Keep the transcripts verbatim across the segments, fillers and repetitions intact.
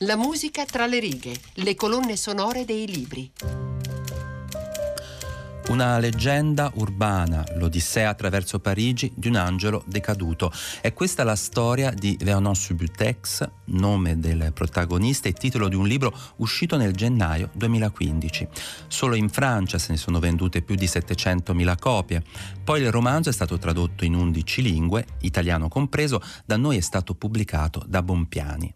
La musica tra le righe, le colonne sonore dei libri. Una leggenda urbana, l'odissea attraverso Parigi di un angelo decaduto. È questa la storia di Vernon Subutex, nome del protagonista e titolo di un libro uscito nel gennaio duemilaquindici. Solo in Francia se ne sono vendute più di settecentomila copie. Poi il romanzo è stato tradotto in undici lingue, italiano compreso, da noi è stato pubblicato da Bompiani.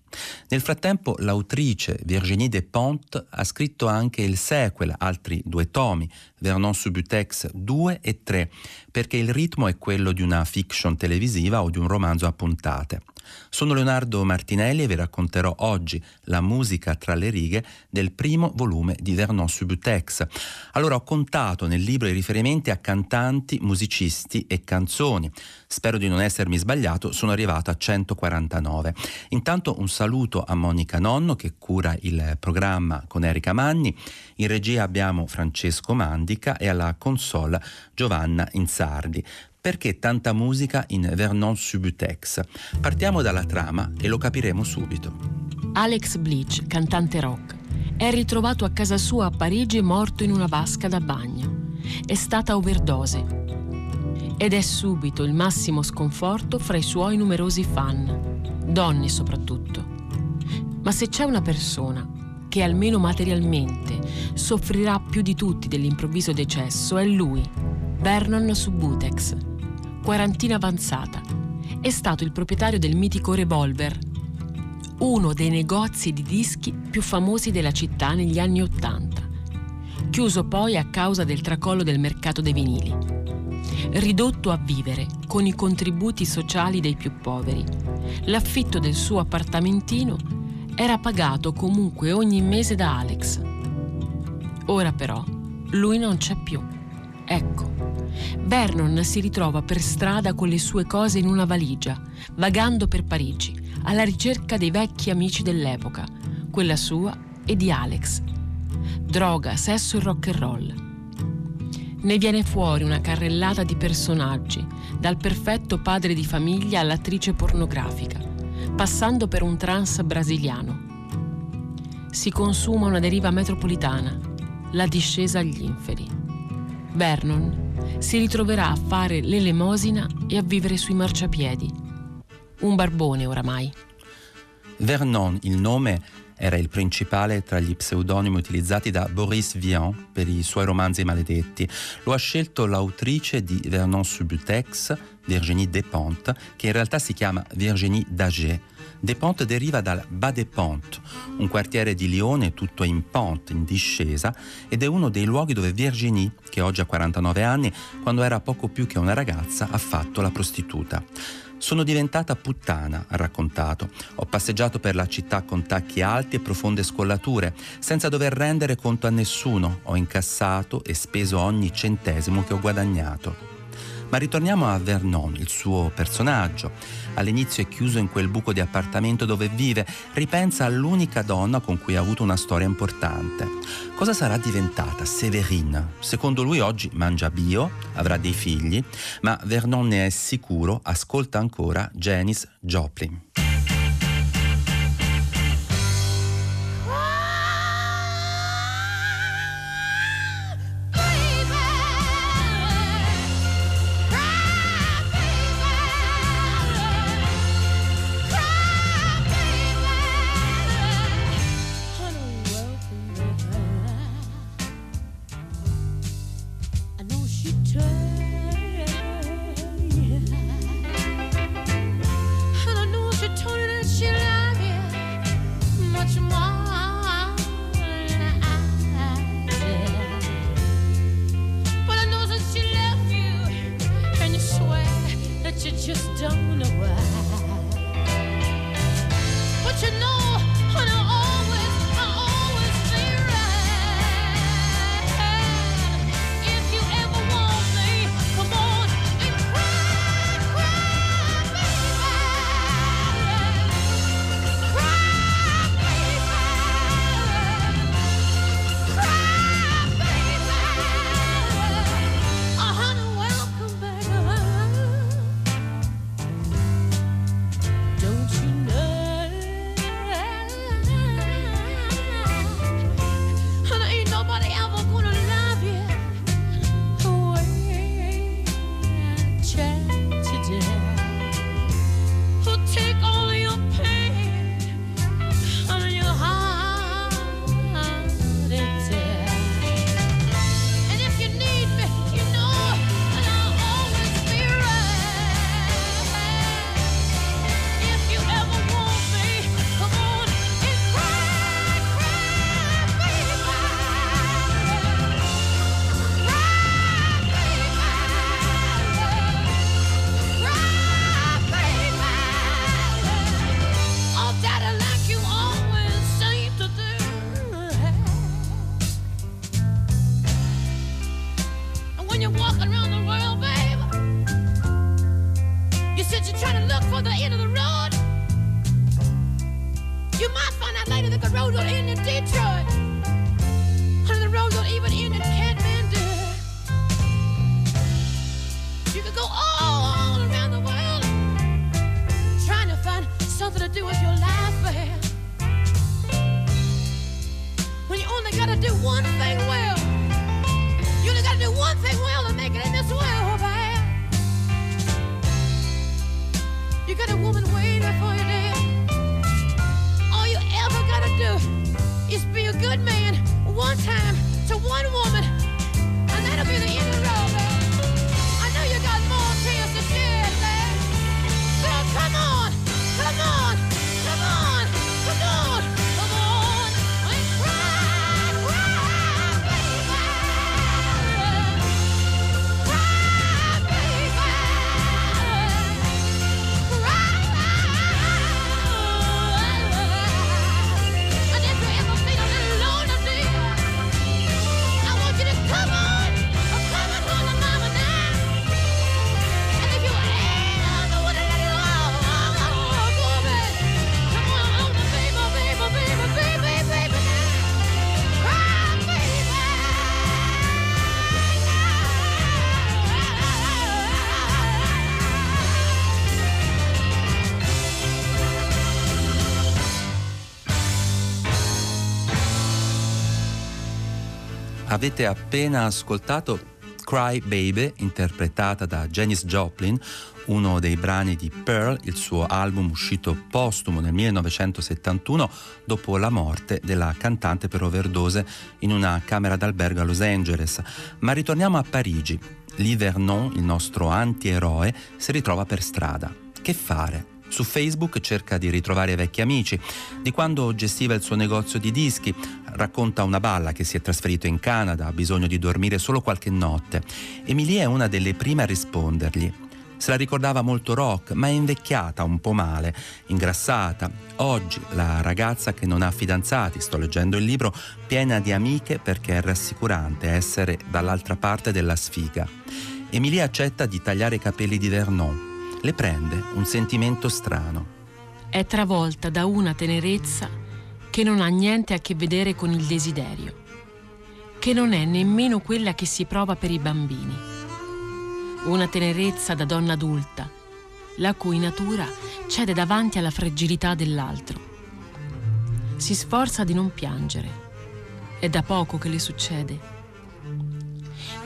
Nel frattempo l'autrice Virginie Despentes ha scritto anche il sequel, altri due tomi, Vernon Subutex due e tre, perché il ritmo è quello di una fiction televisiva o di un romanzo a puntate. Sono Leonardo Martinelli e vi racconterò oggi la musica tra le righe del primo volume di Vernon Subutex. Allora, ho contato nel libro i riferimenti a cantanti, musicisti e canzoni. Spero di non essermi sbagliato, sono arrivato a centoquarantanove. Intanto un saluto a Monica Nonno che cura il programma con Erica Manni. In regia abbiamo Francesco Mandica e alla console Giovanna Inzardi. Perché tanta musica in Vernon Subutex? Partiamo dalla trama e lo capiremo subito. Alex Bleach, cantante rock, è ritrovato a casa sua a Parigi morto in una vasca da bagno. È stata overdose. Ed è subito il massimo sconforto fra i suoi numerosi fan, donne soprattutto. Ma se c'è una persona che almeno materialmente soffrirà più di tutti dell'improvviso decesso è lui, Vernon Subutex. Quarantina avanzata, è stato il proprietario del mitico Revolver, uno dei negozi di dischi più famosi della città negli anni Ottanta, chiuso poi a causa del tracollo del mercato dei vinili, ridotto a vivere con i contributi sociali dei più poveri. L'affitto del suo appartamentino era pagato comunque ogni mese da Alex. Ora però lui non c'è più. Ecco, Vernon si ritrova per strada con le sue cose in una valigia, vagando per Parigi, alla ricerca dei vecchi amici dell'epoca, quella sua e di Alex. Droga, sesso e rock and roll. Ne viene fuori una carrellata di personaggi, dal perfetto padre di famiglia all'attrice pornografica, passando per un trans brasiliano. Si consuma una deriva metropolitana, la discesa agli inferi. Vernon si ritroverà a fare l'elemosina e a vivere sui marciapiedi. Un barbone oramai. Vernon, il nome, era il principale tra gli pseudonimi utilizzati da Boris Vian per i suoi romanzi maledetti. Lo ha scelto l'autrice di Vernon Subutex, Virginie Despentes, che in realtà si chiama Virginie Dagé. Despentes deriva dal Bas-de-Pont, un quartiere di Lione tutto in pente, in discesa, ed è uno dei luoghi dove Virginie, che oggi ha quarantanove anni, quando era poco più che una ragazza, ha fatto la prostituta. «Sono diventata puttana», ha raccontato. «Ho passeggiato per la città con tacchi alti e profonde scollature, senza dover rendere conto a nessuno. Ho incassato e speso ogni centesimo che ho guadagnato». Ma ritorniamo a Vernon, il suo personaggio. All'inizio è chiuso in quel buco di appartamento dove vive, ripensa all'unica donna con cui ha avuto una storia importante. Cosa sarà diventata Séverine? Secondo lui oggi mangia bio, avrà dei figli, ma Vernon ne è sicuro, ascolta ancora Janis Joplin. She the roads don't end in Detroit. Honey, the roads don't even end in Kathmandu. You could go all around the world trying to find something to do with your life, man. When you only gotta do one thing well, you only gotta do one thing well to make it in this world, man. You got a woman waiting for you there. All you ever gotta do is be a good man one time to one woman, and that'll be the end of the road, man. I know you got more tears to shed, man. So come on, come on, come on, come on. Avete appena ascoltato Cry Baby, interpretata da Janis Joplin, uno dei brani di Pearl, il suo album uscito postumo nel millenovecentosettantuno dopo la morte della cantante per overdose in una camera d'albergo a Los Angeles. Ma ritorniamo a Parigi. Lì Vernon, il nostro antieroe, si ritrova per strada. Che fare? Su Facebook cerca di ritrovare vecchi amici, di quando gestiva il suo negozio di dischi, racconta una balla che si è trasferito in Canada, ha bisogno di dormire solo qualche notte. Emilie è una delle prime a rispondergli. Se la ricordava molto rock, ma è invecchiata un po' male, ingrassata. Oggi la ragazza che non ha fidanzati, sto leggendo il libro, piena di amiche perché è rassicurante essere dall'altra parte della sfiga. Emilie accetta di tagliare i capelli di Vernon. Le prende un sentimento strano. È travolta da una tenerezza che non ha niente a che vedere con il desiderio, che non è nemmeno quella che si prova per i bambini. Una tenerezza da donna adulta, la cui natura cede davanti alla fragilità dell'altro. Si sforza di non piangere. È da poco che le succede.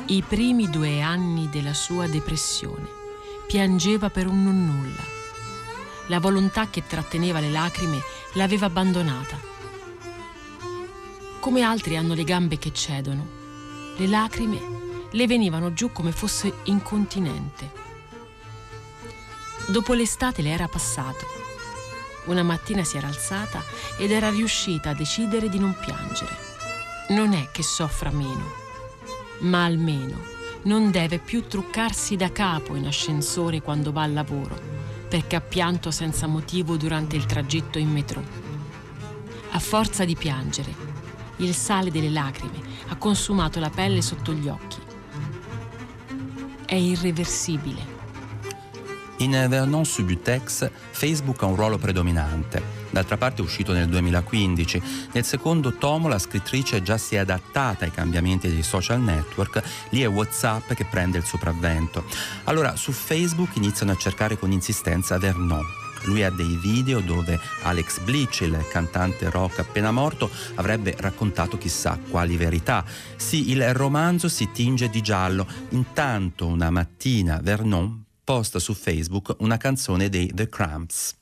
I primi due anni della sua depressione piangeva per un non nulla. La volontà che tratteneva le lacrime l'aveva abbandonata. Come altri hanno le gambe che cedono, le lacrime le venivano giù come fosse incontinente. Dopo l'estate le era passato. Una mattina si era alzata ed era riuscita a decidere di non piangere. Non è che soffra meno, ma almeno non deve più truccarsi da capo in ascensore quando va al lavoro, perché ha pianto senza motivo durante il tragitto in metro. A forza di piangere, il sale delle lacrime ha consumato la pelle sotto gli occhi. È irreversibile. In Vernon Subutex, Facebook ha un ruolo predominante. D'altra parte è uscito nel duemilaquindici. Nel secondo tomo la scrittrice già si è adattata ai cambiamenti dei social network, lì è WhatsApp che prende il sopravvento. Allora su Facebook iniziano a cercare con insistenza Vernon. Lui ha dei video dove Alex Bleach, il cantante rock appena morto, avrebbe raccontato chissà quali verità. Sì, il romanzo si tinge di giallo. Intanto una mattina Vernon posta su Facebook una canzone dei The Cramps.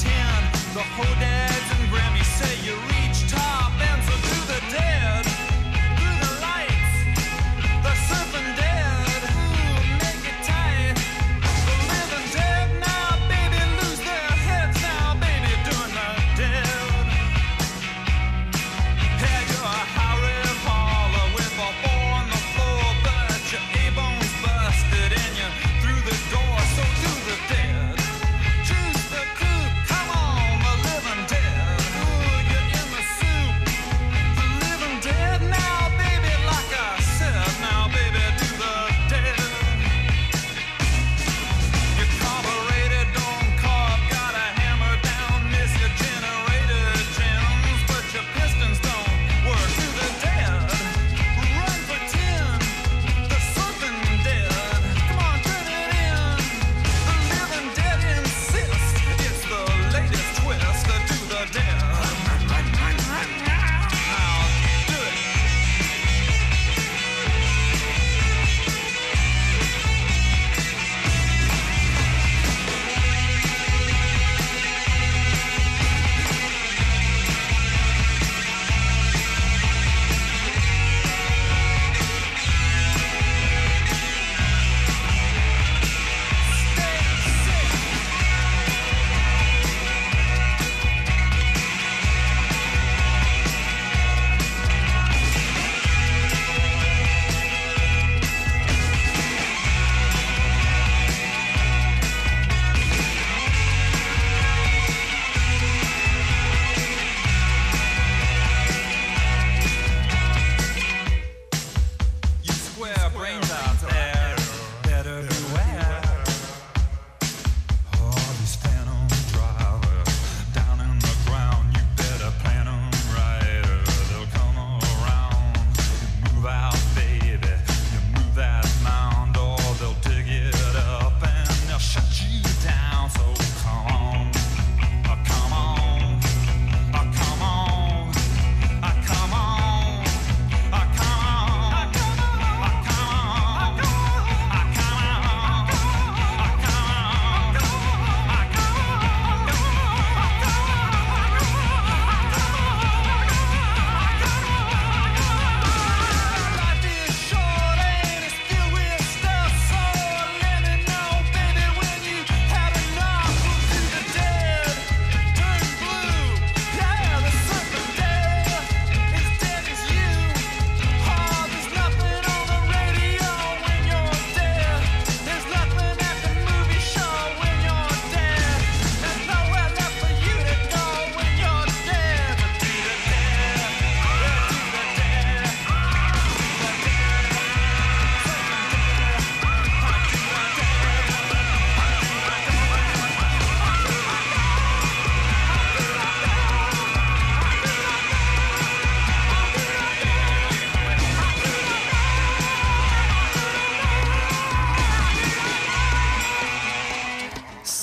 Down.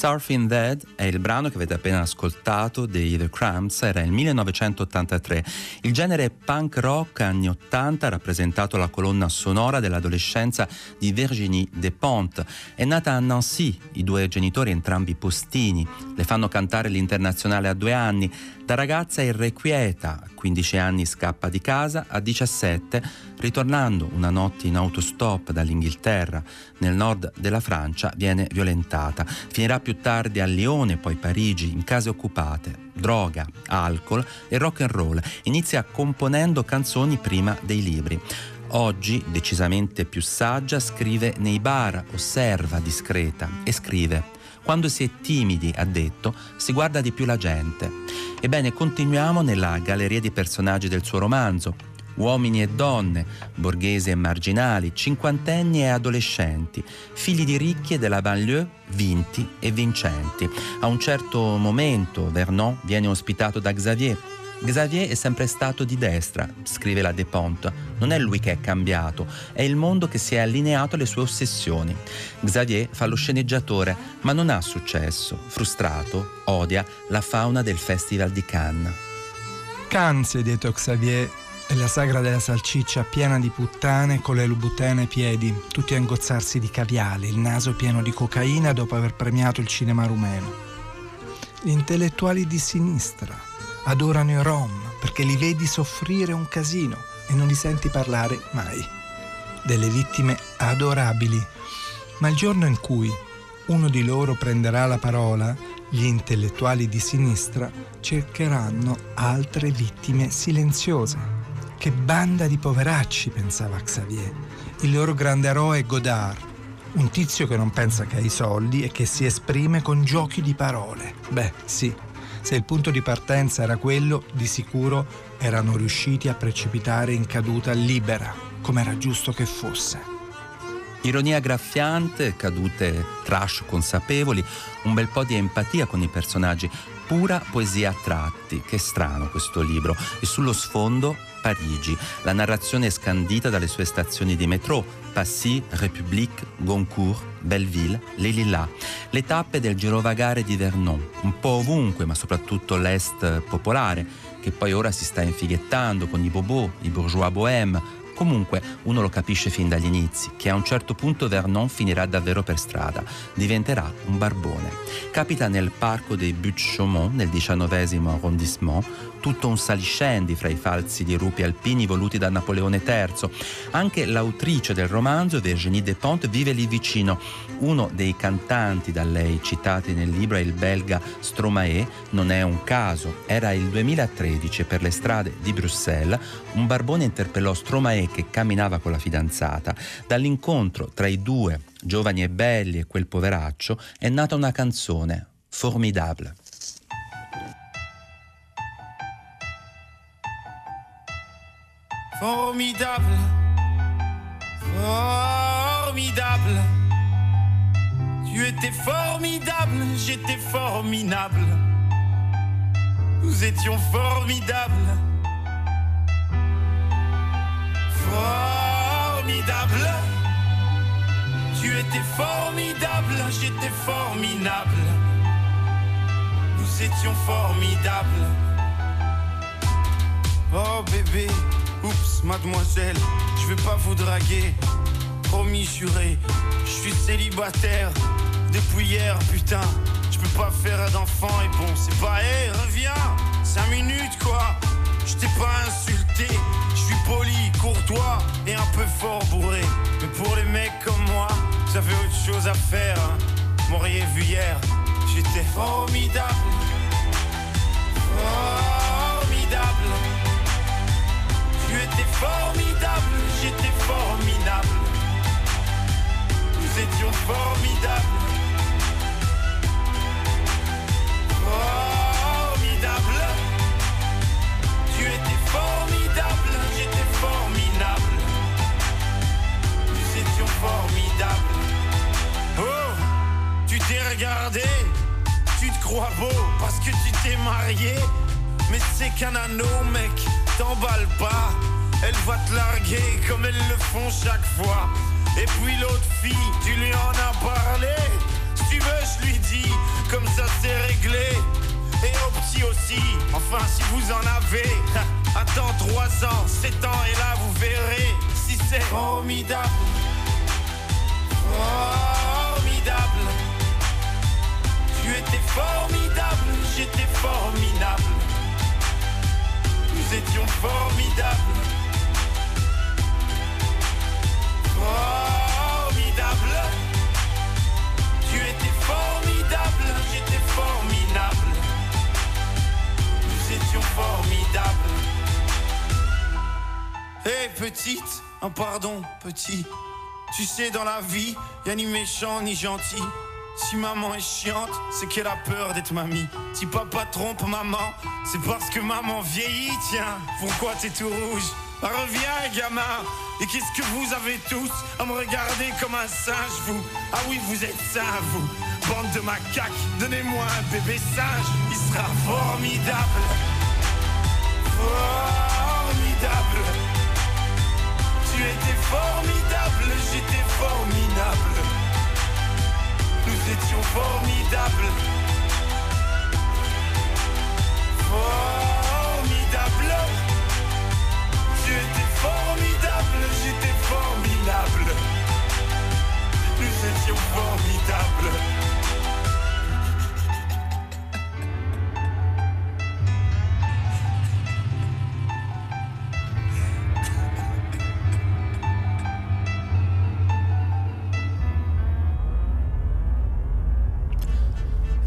Surfing Dead è il brano che avete appena ascoltato dei The Cramps, era il millenovecentottantatré. Il genere punk rock anni ottanta ha rappresentato la colonna sonora dell'adolescenza di Virginie Despentes. È nata a Nancy, i due genitori entrambi postini. Le fanno cantare l'Internazionale a due anni. Da ragazza irrequieta, a quindici anni scappa di casa, a diciassette, ritornando una notte in autostop dall'Inghilterra nel nord della Francia, viene violentata. Finirà più tardi a Lione, poi Parigi, in case occupate. Droga, alcol e rock and roll. Inizia componendo canzoni prima dei libri. Oggi, decisamente più saggia, scrive nei bar, osserva discreta e scrive. Quando si è timidi, ha detto, si guarda di più la gente. Ebbene, continuiamo nella galleria di personaggi del suo romanzo. Uomini e donne, borghesi e marginali, cinquantenni e adolescenti, figli di ricchi e della banlieue, vinti e vincenti. A un certo momento Vernon viene ospitato da Xavier. Xavier è sempre stato di destra, scrive la Despentes. Non è lui che è cambiato, è il mondo che si è allineato alle sue ossessioni. Xavier fa lo sceneggiatore, ma non ha successo. Frustrato, odia la fauna del Festival di Cannes. Cannes, si è detto Xavier, è la sagra della salsiccia piena di puttane con le lubutene ai piedi, tutti a ingozzarsi di caviale, il naso pieno di cocaina dopo aver premiato il cinema rumeno. Gli intellettuali di sinistra adorano i rom perché li vedi soffrire un casino e non li senti parlare mai. Delle vittime adorabili, ma il giorno in cui uno di loro prenderà la parola, gli intellettuali di sinistra cercheranno altre vittime silenziose. Che banda di poveracci, pensava Xavier. Il loro grande eroe è Godard, un tizio che non pensa che ai soldi e che si esprime con giochi di parole. Beh, sì, se il punto di partenza era quello, di sicuro erano riusciti a precipitare in caduta libera, come era giusto che fosse. Ironia graffiante, cadute trash consapevoli, un bel po' di empatia con i personaggi, pura poesia a tratti. Che strano questo libro. E sullo sfondo Parigi, la narrazione è scandita dalle sue stazioni di metro, Passy, République, Goncourt, Belleville, Les Lilas, le tappe del girovagare di Vernon, un po' ovunque, ma soprattutto l'est popolare, che poi ora si sta infighettando con i bobò, i bourgeois bohème. Comunque uno lo capisce fin dagli inizi, che a un certo punto Vernon finirà davvero per strada, diventerà un barbone. Capita nel parco dei Buttes-Chaumont, nel diciannovesimo arrondissement, tutto un saliscendi fra i falsi dirupi alpini voluti da Napoleone terzo. Anche l'autrice del romanzo, Virginie Despentes, vive lì vicino. Uno dei cantanti da lei citati nel libro è il belga Stromae, non è un caso. Era il duemilatredici, per le strade di Bruxelles, un barbone interpellò Stromae che camminava con la fidanzata. Dall'incontro tra i due, giovani e belli, e quel poveraccio, è nata una canzone, Formidable. Formidable, formidable, tu étais formidable, j'étais formidable, nous étions formidables. Formidable, tu étais formidable, j'étais formidable, nous étions formidables. Oh bébé, oups mademoiselle, je veux pas vous draguer, promis juré, je suis célibataire depuis hier, putain, je peux pas faire d'enfant et bon c'est pas, hé hey, reviens, cinq minutes quoi, je t'ai pas insulté. Je suis poli, courtois et un peu fort bourré. Mais pour les mecs comme moi, vous avez autre chose à faire, hein. M'auriez vu hier, j'étais formidable. Formidable, tu étais formidable, j'étais formidable, nous étions formidables. Formidable, tu étais formidable, j'étais formidable, nous étions formidables. Oh, tu t'es regardé, tu te crois beau parce que tu t'es marié, mais c'est qu'un anneau mec, t'emballe pas, elle va te larguer comme elles le font chaque fois. Et puis l'autre fille, tu lui en as parlé, tu veux, je lui dis. Comme ça, c'est réglé. Et au petit aussi. Enfin, si vous en avez. Attends trois ans, sept ans, et là, vous verrez si c'est formidable. Formidable. Tu étais formidable, j'étais formidable. Nous étions formidables. Formidable. Tu étais formidable, j'étais formidable. Nous étions formidables. Hé hey, petite, un pardon petit. Tu sais dans la vie, y'a ni méchant ni gentil. Si maman est chiante, c'est qu'elle a peur d'être mamie. Si papa trompe maman, c'est parce que maman vieillit, tiens. Pourquoi t'es tout rouge? Bah, reviens, gamin. Et qu'est-ce que vous avez tous à me regarder comme un singe, vous? Ah oui, vous êtes sains, vous. Bande de macaques, donnez-moi un bébé singe. Il sera formidable. Formidable. Tu étais formidable, j'étais formidable. Nous étions formidables. Formidable. Tu étais formidable, j'étais formidable. Nous étions formidables.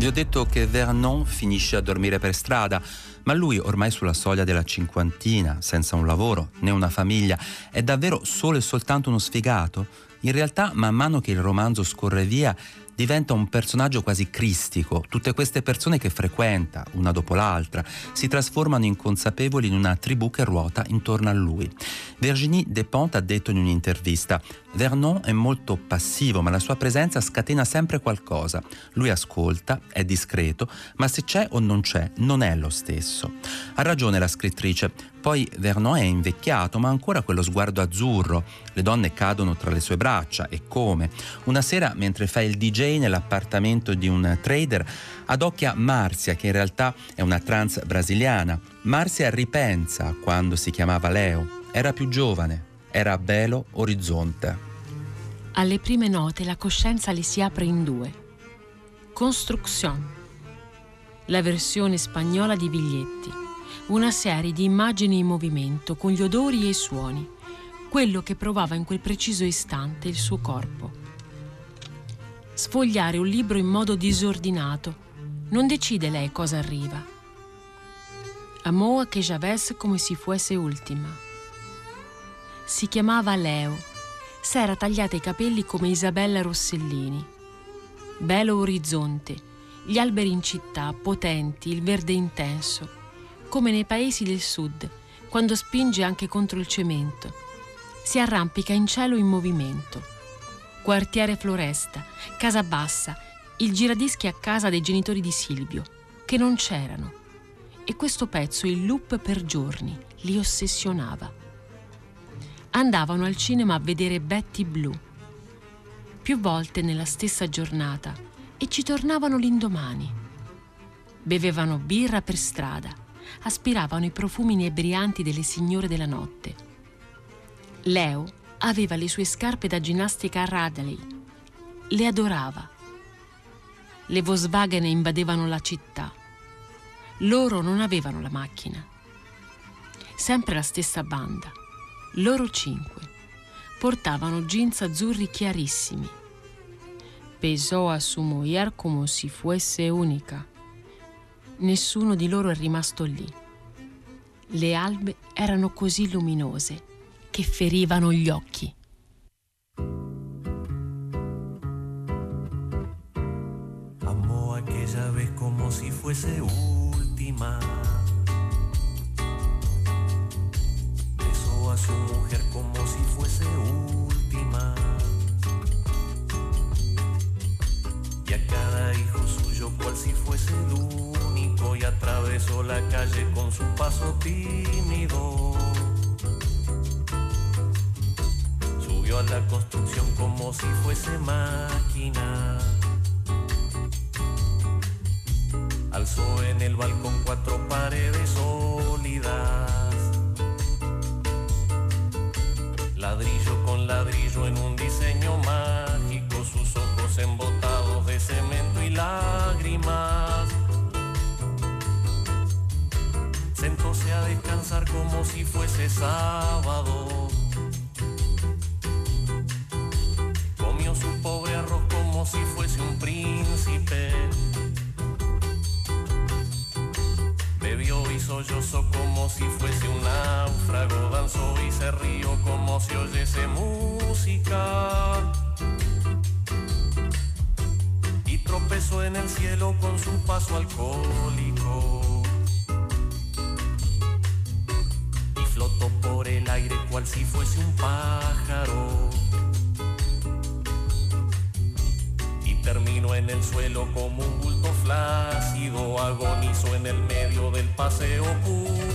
Vi ho detto che Vernon finisce a dormire per strada, ma lui ormai sulla soglia della cinquantina, senza un lavoro né una famiglia, è davvero solo e soltanto uno sfigato? In realtà, man mano che il romanzo scorre via, diventa un personaggio quasi cristico. Tutte queste persone che frequenta, una dopo l'altra, si trasformano inconsapevoli in una tribù che ruota intorno a lui. Virginie Despentes ha detto in un'intervista: Vernon è molto passivo, ma la sua presenza scatena sempre qualcosa. Lui ascolta, è discreto, ma se c'è o non c'è, non è lo stesso. Ha ragione la scrittrice. Poi Vernon è invecchiato, ma ancora quello sguardo azzurro. Le donne cadono tra le sue braccia, e come. Una sera, mentre fa il di gei nell'appartamento di un trader, adocchia Márcia, che in realtà è una trans brasiliana. Márcia ripensa a quando si chiamava Leo. Era più giovane, era a Belo Horizonte. Alle prime note la coscienza le si apre in due. Construção, la versione spagnola di Viglietti, una serie di immagini in movimento con gli odori e i suoni, quello che provava in quel preciso istante il suo corpo. Sfogliare un libro in modo disordinato. Non decide lei cosa arriva. Amou a que j'avesse come si fosse ultima. Si chiamava Leo. S'era tagliata i capelli come Isabella Rossellini. Belo Horizonte. Gli alberi in città, potenti, il verde intenso. Come nei paesi del sud, quando spinge anche contro il cemento. Si arrampica in cielo in movimento. Quartiere Floresta, Casa Bassa, il giradischi a casa dei genitori di Silvio, che non c'erano. E questo pezzo, il loop per giorni, li ossessionava. Andavano al cinema a vedere Betty Blue, più volte nella stessa giornata, e ci tornavano l'indomani. Bevevano birra per strada, aspiravano i profumi inebrianti delle signore della notte. Leo aveva le sue scarpe da ginnastica a Radley. Le adorava. Le Volkswagen invadevano la città. Loro non avevano la macchina. Sempre la stessa banda. Loro cinque. Portavano jeans azzurri chiarissimi. Pesò a su mujer come si fosse unica. Nessuno di loro è rimasto lì. Le albe erano così luminose che ferivano gli occhi. Amó aquella vez como si fuese última. Besó a su mujer como si fuese última. Y a cada hijo suyo cual si fuese el único. Y atravesó la calle con su paso tímido. A la construcción como si fuese máquina. alzó en el balcón cuatro paredes sólidas, ladrillo con ladrillo en un diseño mágico, sus ojos embotados de cemento y lágrimas. Sentóse a descansar como si fuese sábado, comió su pobre arroz como si fuese un príncipe, bebió y sollozó como si fuese un náufrago, danzó y se rió como si oyese música, y tropezó en el cielo con su paso alcohólico, y flotó por el aire cual si fuese un pájaro, y terminó en el suelo como un bulto flácido, agonizó en el medio del paseo público.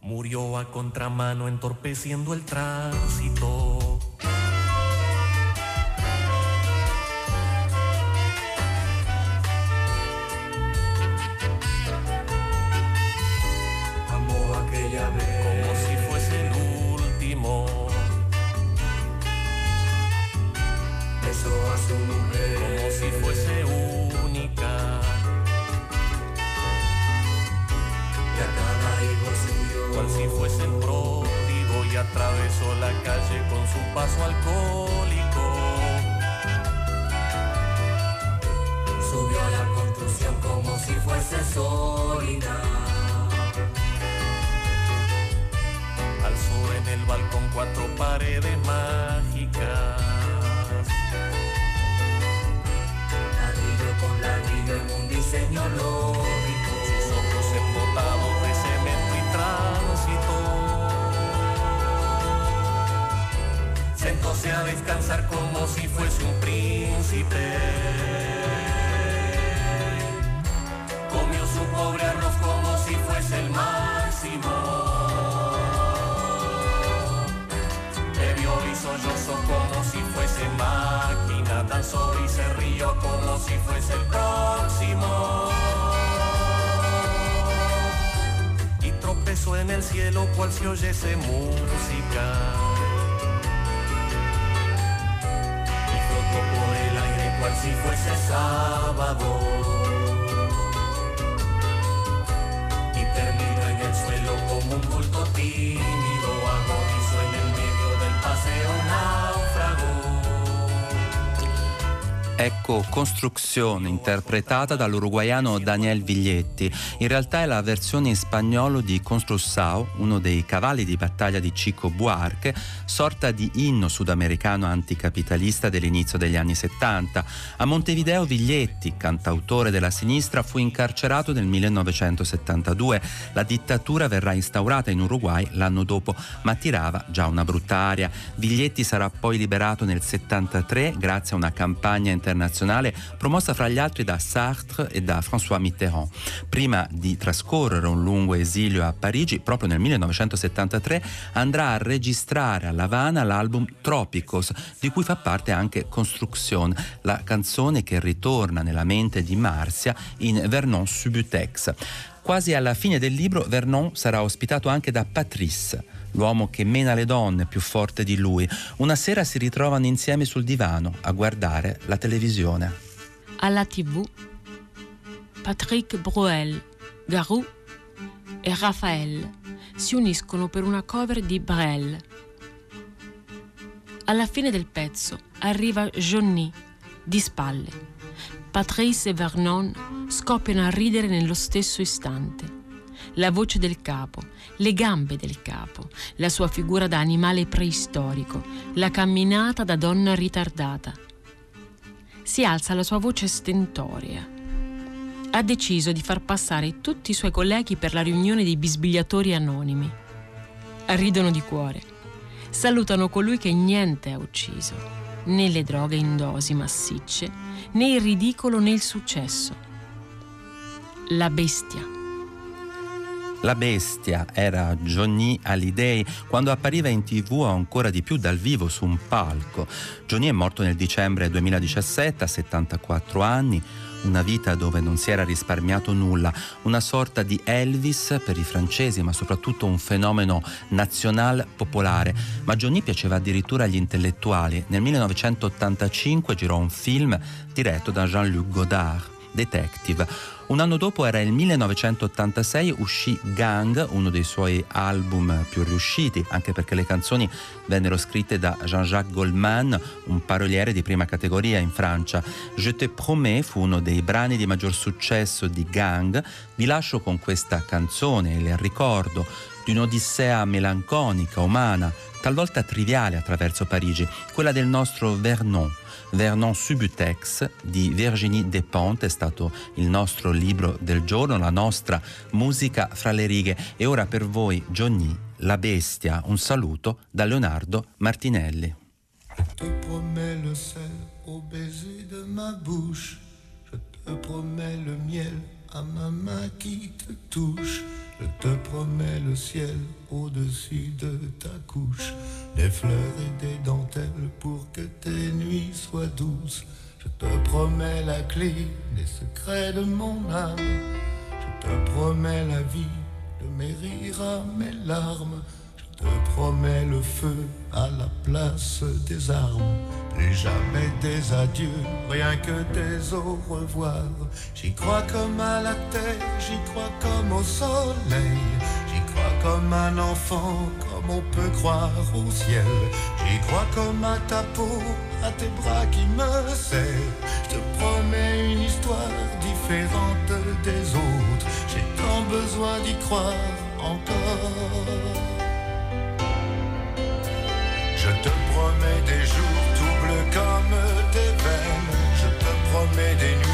Murió a contramano entorpeciendo el tránsito. Amó aquella vez como si fuese el último, besó a su mujer como si fuese única, y a cada hijo suyo cual si fuese el pródigo, y atravesó la calle con su paso alcohólico, subió a la construcción como si fuese sólida, alzó en el balcón cuatro paredes mágicas, con ladrillo en un diseño lógico, sus ojos embotados de cemento y tránsito, sentóse a descansar como si fuese un príncipe, comió su pobre arroz como si fuese el máximo, bebió y sollozó como si fuese máquina, danzó y se rió como si fuese el próximo, y tropezó en el cielo cual si oyese música, y flotó por el aire cual si fuese sábado, y terminó en el suelo como un bulto tímido, agonizó en el medio del paseo náufrago. Ecco Construção, interpretata dall'uruguaiano Daniel Viglietti. In realtà è la versione in spagnolo di Construção, uno dei cavalli di battaglia di Chico Buarque, sorta di inno sudamericano anticapitalista dell'inizio degli anni settanta. A Montevideo Viglietti, cantautore della sinistra, fu incarcerato nel millenovecentosettantadue. La dittatura verrà instaurata in Uruguay l'anno dopo, ma tirava già una brutta aria. Viglietti sarà poi liberato nel settantatré grazie a una campagna internazionale Internazionale, promossa fra gli altri da Sartre e da François Mitterrand. Prima di trascorrere un lungo esilio a Parigi, proprio nel millenovecentosettantatré andrà a registrare a L'Avana l'album Tropicos, di cui fa parte anche Construção, la canzone che ritorna nella mente di Marcia in Vernon Subutex. Quasi alla fine del libro Vernon sarà ospitato anche da Patrice, l'uomo che mena le donne più forte di lui. Una sera si ritrovano insieme sul divano a guardare la televisione. Alla tivù Patrick Bruel, Garou e Raphael si uniscono per una cover di Brel. Alla fine del pezzo arriva Johnny di spalle. Patrice e Vernon scoppiano a ridere nello stesso istante. La voce del capo, le gambe del capo, la sua figura da animale preistorico, la camminata da donna ritardata. Si alza la sua voce stentorea. Ha deciso di far passare tutti i suoi colleghi per la riunione dei bisbigliatori anonimi. Ridono di cuore. Salutano colui che niente ha ucciso, né le droghe in dosi massicce, né il ridicolo né il successo. La bestia. La bestia era Johnny Hallyday, quando appariva in tv o ancora di più dal vivo su un palco. Johnny è morto nel dicembre duemiladiciassette a settantaquattro anni, una vita dove non si era risparmiato nulla, una sorta di Elvis per i francesi, ma soprattutto un fenomeno nazional popolare. Ma Johnny piaceva addirittura agli intellettuali. Nel millenovecentottantacinque girò un film diretto da Jean-Luc Godard, Detective. Un anno dopo, era il millenovecentottantasei, uscì Gang, uno dei suoi album più riusciti, anche perché le canzoni vennero scritte da Jean-Jacques Goldman, un paroliere di prima categoria in Francia. Je te promets fu uno dei brani di maggior successo di Gang. Vi lascio con questa canzone, il ricordo di un'odissea melanconica, umana, talvolta triviale attraverso Parigi, quella del nostro Vernon. Vernon Subutex di Virginie Despentes è stato il nostro libro del giorno, la nostra musica fra le righe. E ora per voi Johnny, la bestia. Un saluto da Leonardo Martinelli. Je te promets le sel au baiser de ma bouche, je te promets le miel à ma main qui te touche, je te promets le ciel au-dessus de ta couche, des fleurs et des dentelles pour que tes nuits soient douces. Je te promets la clé des secrets de mon âme, je te promets la vie de mes rires à mes larmes, je te promets le feu à la place des armes. Plus jamais des adieux, rien que des au revoir. J'y crois comme à la terre, j'y crois comme au soleil, j'y crois comme un enfant, comme on peut croire au ciel. J'y crois comme à ta peau, à tes bras qui me serrent. Je te promets une histoire différente des autres, j'ai tant besoin d'y croire encore. Je te promets des jours tout bleus comme des veines, je te promets des nuits